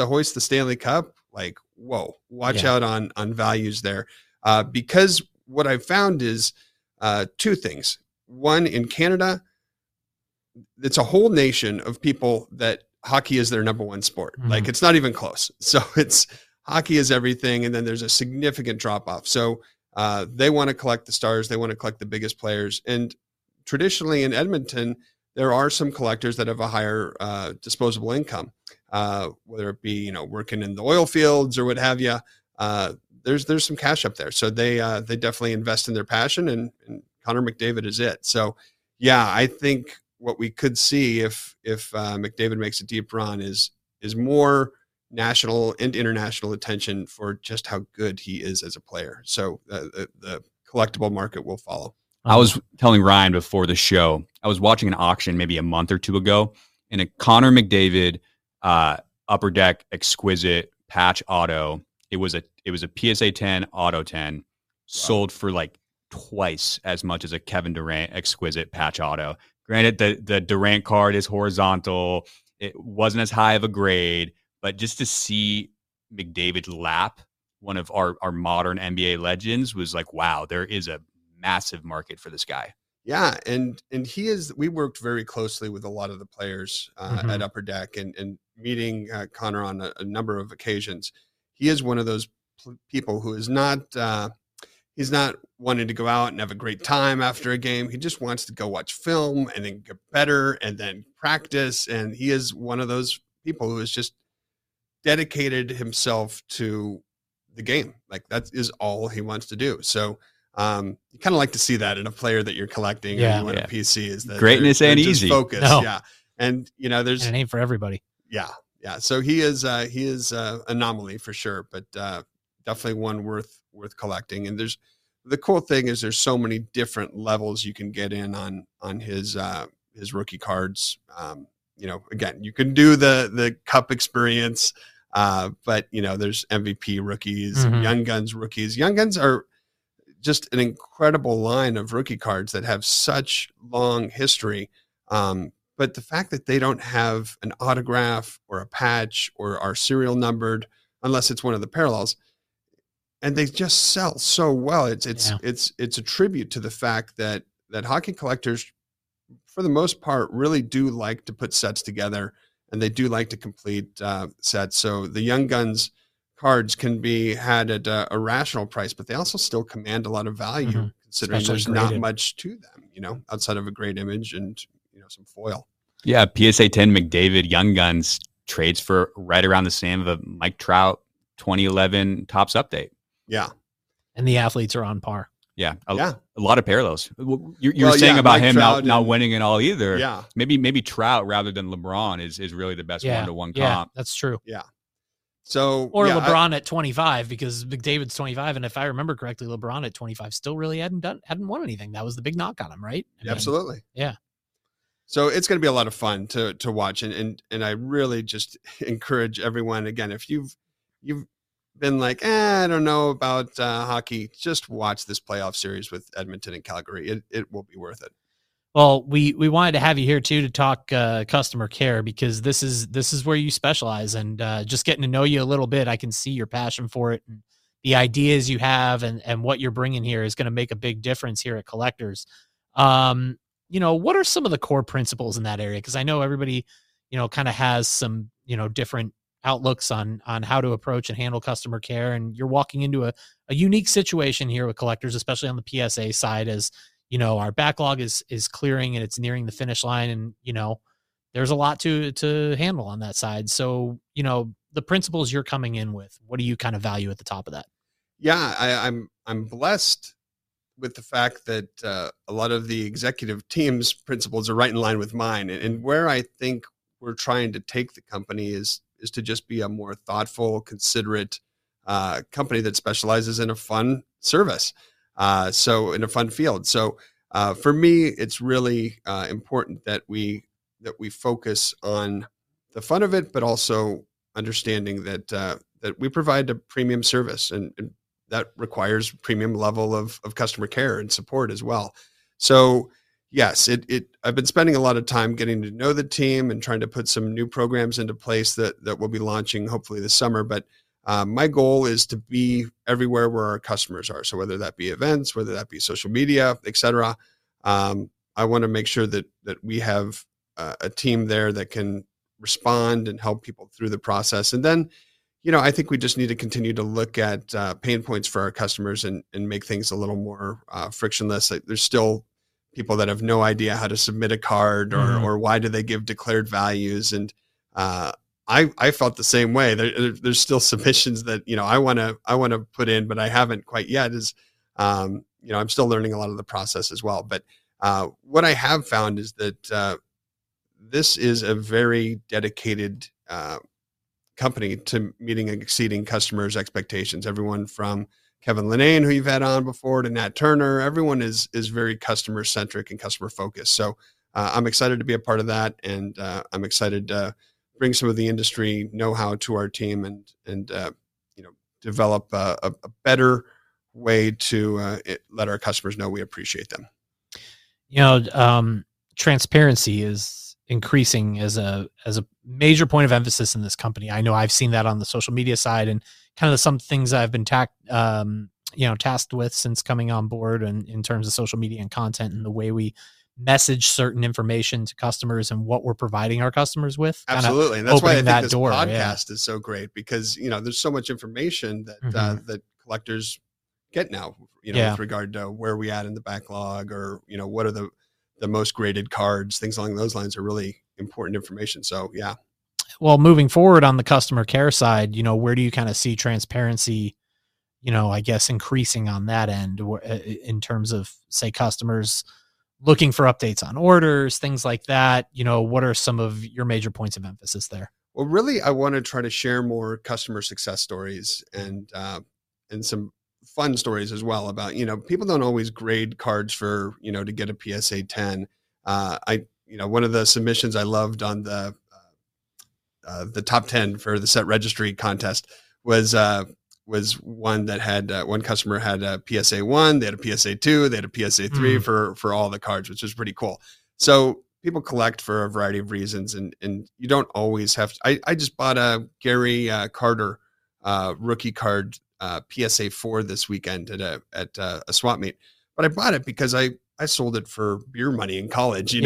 hoist the Stanley Cup, like, whoa, watch out on values there. Because what I've found is two things. One, in Canada, it's a whole nation of people that hockey is their number one sport. Mm-hmm. Like, it's not even close. So it's hockey is everything. And then there's a significant drop off. So they want to collect the stars. They want to collect the biggest players. And traditionally in Edmonton, there are some collectors that have a higher disposable income, whether it be, working in the oil fields or what have you. There's some cash up there. So they definitely invest in their passion, and Connor McDavid is it. So, yeah, I think what we could see if McDavid makes a deep run is more national and international attention for just how good he is as a player. So the collectible market will follow. I was telling Ryan before the show, I was watching an auction maybe a month or two ago, and a Connor McDavid Upper Deck Exquisite patch auto. It was a PSA 10 auto 10 sold for like twice as much as a Kevin Durant Exquisite patch auto. Granted, the Durant card is horizontal. It wasn't as high of a grade, but just to see McDavid lap one of our modern NBA legends was like, wow, there is a massive market for this guy. Yeah. And he is, we worked very closely with a lot of the players at Upper Deck and meeting Connor on a number of occasions. He is one of those people who is not, he's not wanting to go out and have a great time after a game. He just wants to go watch film and then get better and then practice. And he is one of those people who has just dedicated himself to the game. Like, that is all he wants to do. So, you kind of like to see that in a player that you're collecting a PC is that greatness ain't easy. Focus. No. Yeah. And there's an aim for everybody. Yeah. Yeah. So he is anomaly for sure, but, definitely one worth collecting. And there's the cool thing is there's so many different levels you can get in on his rookie cards. Again, you can do the cup experience, but there's MVP rookies, Young Guns rookies. Young Guns are just an incredible line of rookie cards that have such long history. But the fact that they don't have an autograph or a patch or are serial numbered, unless it's one of the parallels, and they just sell so well. It's a tribute to the fact that hockey collectors, for the most part, really do like to put sets together, and they do like to complete sets. So the Young Guns cards can be had at a rational price, but they also still command a lot of value, considering especially there's graded. Not much to them, outside of a great image and, some foil. Yeah. PSA 10 McDavid Young Guns trades for right around the same of a Mike Trout 2011 Topps update. Yeah. And the athletes are on par. Yeah. A lot of parallels. You're saying about Mike him not winning it all either. Yeah. Maybe Trout rather than LeBron is really the best one-to-one comp. Yeah, that's true. Yeah. So LeBron at 25, because McDavid's 25, and if I remember correctly, LeBron at 25 still really hadn't won anything. That was the big knock on him, right? Absolutely. Yeah. So it's going to be a lot of fun to watch, and I really just encourage everyone again, if you've been like, I don't know about hockey, just watch this playoff series with Edmonton and Calgary. It will be worth it. Well, we wanted to have you here too to talk customer care, because this is where you specialize, and just getting to know you a little bit, I can see your passion for it and the ideas you have and what you're bringing here is going to make a big difference here at Collectors. What are some of the core principles in that area? Because I know everybody, kind of has some, different outlooks on how to approach and handle customer care. And you're walking into a unique situation here with Collectors, especially on the PSA side, as our backlog is clearing and it's nearing the finish line. And, there's a lot to handle on that side. So, the principles you're coming in with, what do you kind of value at the top of that? Yeah, I'm blessed with the fact that a lot of the executive team's principles are right in line with mine. And where I think we're trying to take the company is to just be a more thoughtful, considerate company that specializes in a fun service, in a fun field. So for me, it's really important that we focus on the fun of it, but also understanding that we provide a premium service, and that requires premium level of customer care and support as well. So yes, I've been spending a lot of time getting to know the team and trying to put some new programs into place that we'll be launching hopefully this summer. But my goal is to be everywhere where our customers are. So whether that be events, whether that be social media, etc., I want to make sure that we have a team there that can respond and help people through the process. And then, I think we just need to continue to look at pain points for our customers and make things a little more frictionless. Like, there's still people that have no idea how to submit a card or why do they give declared values. And I felt the same way. There's still submissions that, I want to put in, but I haven't quite yet. I'm still learning a lot of the process as well. But what I have found is that this is a very dedicated company to meeting and exceeding customers' expectations. Everyone from Kevin Linane, who you've had on before, to Nat Turner, everyone is very customer centric and customer focused. So I'm excited to be a part of that, and I'm excited to bring some of the industry know-how to our team and develop a better way to let our customers know we appreciate them. Transparency is increasing as a major point of emphasis in this company. I know I've seen that on the social media side, and kind of some things I've been tasked with since coming on board, and in terms of social media and content and the way we message certain information to customers and what we're providing our customers with. Absolutely. And that's why I think this podcast is so great, because, there's so much information that, that collectors get now, with regard to where we at in the backlog, or, what are the most graded cards, things along those lines are really important information. So, yeah. Well, moving forward on the customer care side, where do you kind of see transparency, I guess increasing on that end in terms of, say, customers looking for updates on orders, things like that? What are some of your major points of emphasis there? Well, really, I want to try to share more customer success stories and some fun stories as well about, people don't always grade cards for, to get a PSA 10. One of the submissions I loved on the top 10 for the set registry contest was one that had one customer had a PSA 1, they had a PSA 2, they had a PSA 3 for all the cards, which was pretty cool. So people collect for a variety of reasons, and you don't always have to. I just bought a Gary Carter rookie card PSA 4 this weekend at a swap meet, but I bought it because I sold it for beer money in college, and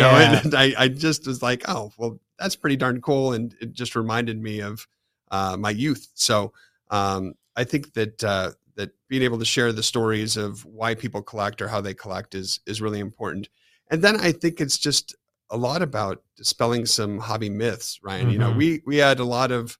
I just was like, oh, well, that's pretty darn cool. And it just reminded me of my youth. So I think that being able to share the stories of why people collect or how they collect is really important. And then I think it's just a lot about dispelling some hobby myths, Ryan. We had a lot of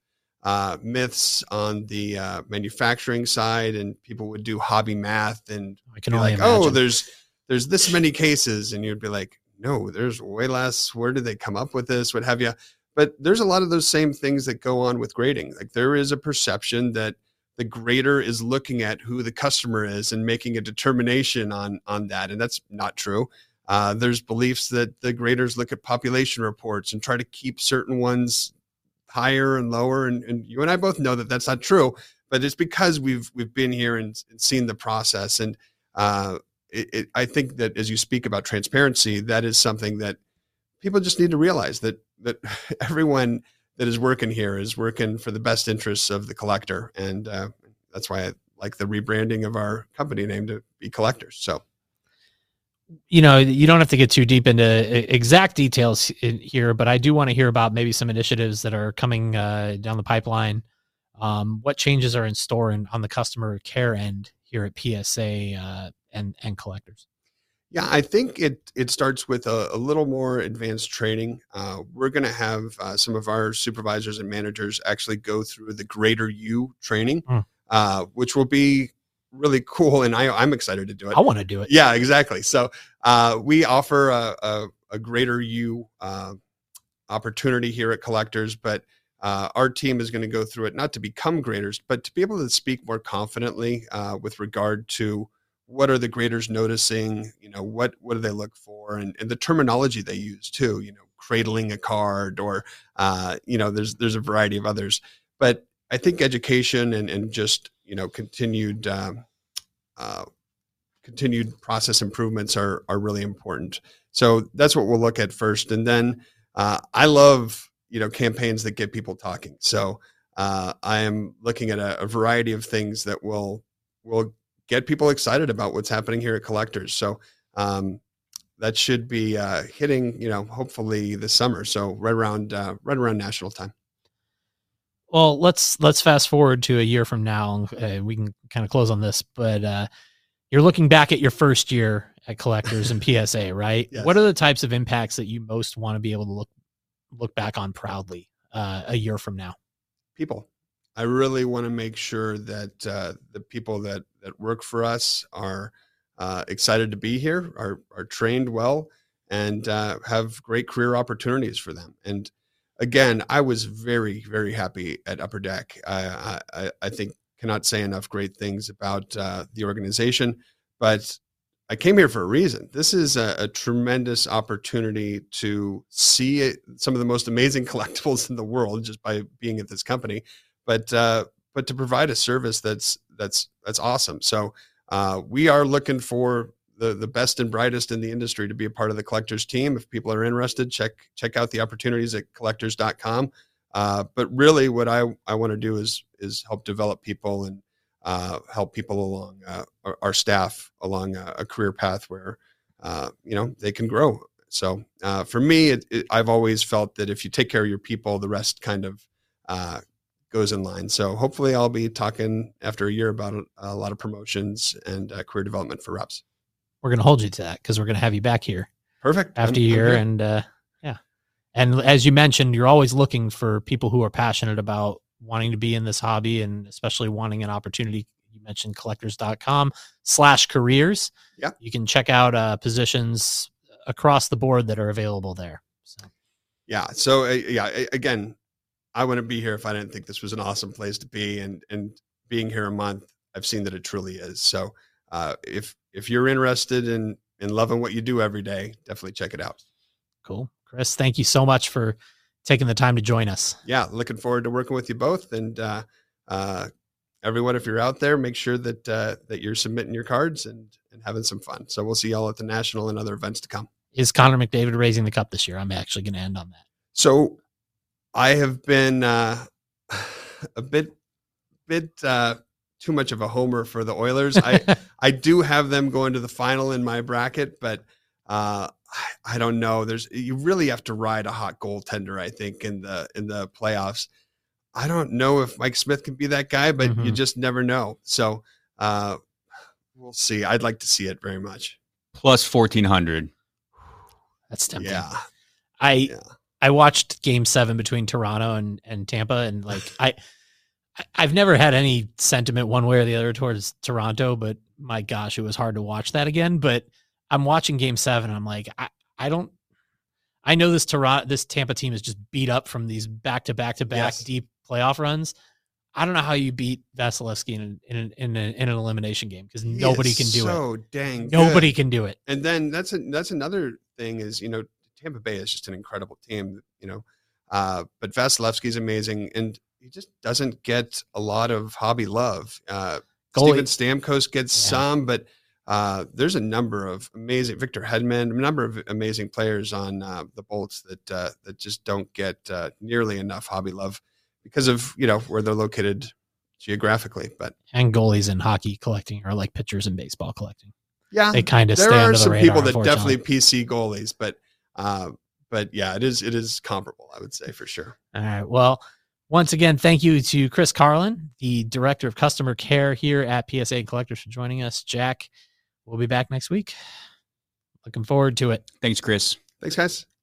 myths on the manufacturing side, and people would do hobby math, and I can be like, imagine. Oh, there's this many cases. And you'd be like, no, there's way less. Where did they come up with this? What have you? But there's a lot of those same things that go on with grading. Like there is a perception that the grader is looking at who the customer is and making a determination on that. And that's not true. There's beliefs that the graders look at population reports and try to keep certain ones higher and lower. And you and I both know that that's not true, but it's because we've been here and seen the process. And I think that as you speak about transparency, that is something that people just need to realize that everyone that is working here is working for the best interests of the collector. And that's why I like the rebranding of our company name to be Collectors. So, you know, you don't have to get too deep into exact details in here, but I do want to hear about maybe some initiatives that are coming down the pipeline. What changes are in store and on the customer care end here at PSA and Collectors? Yeah, I think it starts with a little more advanced training. We're going to have some of our supervisors and managers actually go through the Greater You training, which will be really cool. And I'm excited to do it. I want to do it. Yeah, exactly. So we offer a Greater You opportunity here at Collectors, but our team is going to go through it, not to become graders, but to be able to speak more confidently with regard to what are the graders noticing, you know, what do they look for, and the terminology they use too, you know, cradling a card or, you know, there's a variety of others. But I think education and just, you know, continued process improvements are really important. So that's what we'll look at first. And then I love, you know, campaigns that get people talking. So I am looking at a variety of things that will get people excited about what's happening here at Collectors. So that should be hitting, you know, hopefully this summer. So right around national time. Well, let's fast forward to a year from now. We can kind of close on this, but you're looking back at your first year at Collectors and PSA, right? Yes. What are the types of impacts that you most want to be able to look back on proudly a year from now? People. I really want to make sure that the people that work for us are excited to be here, are trained well, and have great career opportunities for them. And again, I was very, very happy at Upper Deck. I think cannot say enough great things about the organization, but I came here for a reason. This is a tremendous opportunity to see some of the most amazing collectibles in the world just by being at this company. But to provide a service that's awesome. So we are looking for the best and brightest in the industry to be a part of the Collectors team. If people are interested, check out the opportunities at collectors.com. But really, what I want to do is help develop people and help people along our staff along a career path where you know, they can grow. So for me, I've always felt that if you take care of your people, the rest kind of goes in line. So hopefully I'll be talking after a year about a lot of promotions and career development for reps. We're going to hold you to that because we're going to have you back here. Perfect. After a year. And yeah. And as you mentioned, you're always looking for people who are passionate about wanting to be in this hobby and especially wanting an opportunity. You mentioned collectors.com/careers. Yeah. You can check out positions across the board that are available there. So. Yeah. So again, I wouldn't be here if I didn't think this was an awesome place to be, and being here a month, I've seen that it truly is. So if you're interested in loving what you do every day, definitely check it out. Cool. Chris, thank you so much for taking the time to join us. Yeah. Looking forward to working with you both, and everyone, if you're out there, make sure that, that you're submitting your cards and having some fun. So we'll see y'all at the national and other events to come. Is Connor McDavid raising the cup this year? I'm actually going to end on that. So I have been a bit too much of a homer for the Oilers. I do have them going to the final in my bracket, but I don't know. You really have to ride a hot goaltender, I think, in the playoffs. I don't know if Mike Smith can be that guy, but you just never know. So we'll see. I'd like to see it very much. Plus 1,400. That's tempting. Yeah. I watched Game 7 between Toronto and Tampa, and like I've never had any sentiment one way or the other towards Toronto, but my gosh, it was hard to watch that again. But I'm watching Game 7. And I'm like, I don't, I know this Tampa team is just beat up from these back-to-back-to-back deep playoff runs. I don't know how you beat Vasilevsky in an elimination game because nobody can do it. So dang good. Nobody can do it. And then that's another thing is, you know, Tampa Bay is just an incredible team, you know, but Vasilevsky is amazing and he just doesn't get a lot of hobby love. Steven Stamkos gets some, but there's a number of amazing Victor Hedman, a number of amazing players on the Bolts that just don't get nearly enough hobby love because of, you know, where they're located geographically. But and goalies in hockey collecting are like pitchers in baseball collecting. Yeah, they kind of stand on the radar. There are some people that definitely PC goalies, but yeah, it is comparable, I would say, for sure. All right, well. Once again, thank you to Chris Carlin, the Director of Customer Care here at PSA Collectors for joining us. Jack, we'll be back next week. Looking forward to it. Thanks, Chris. Thanks, guys.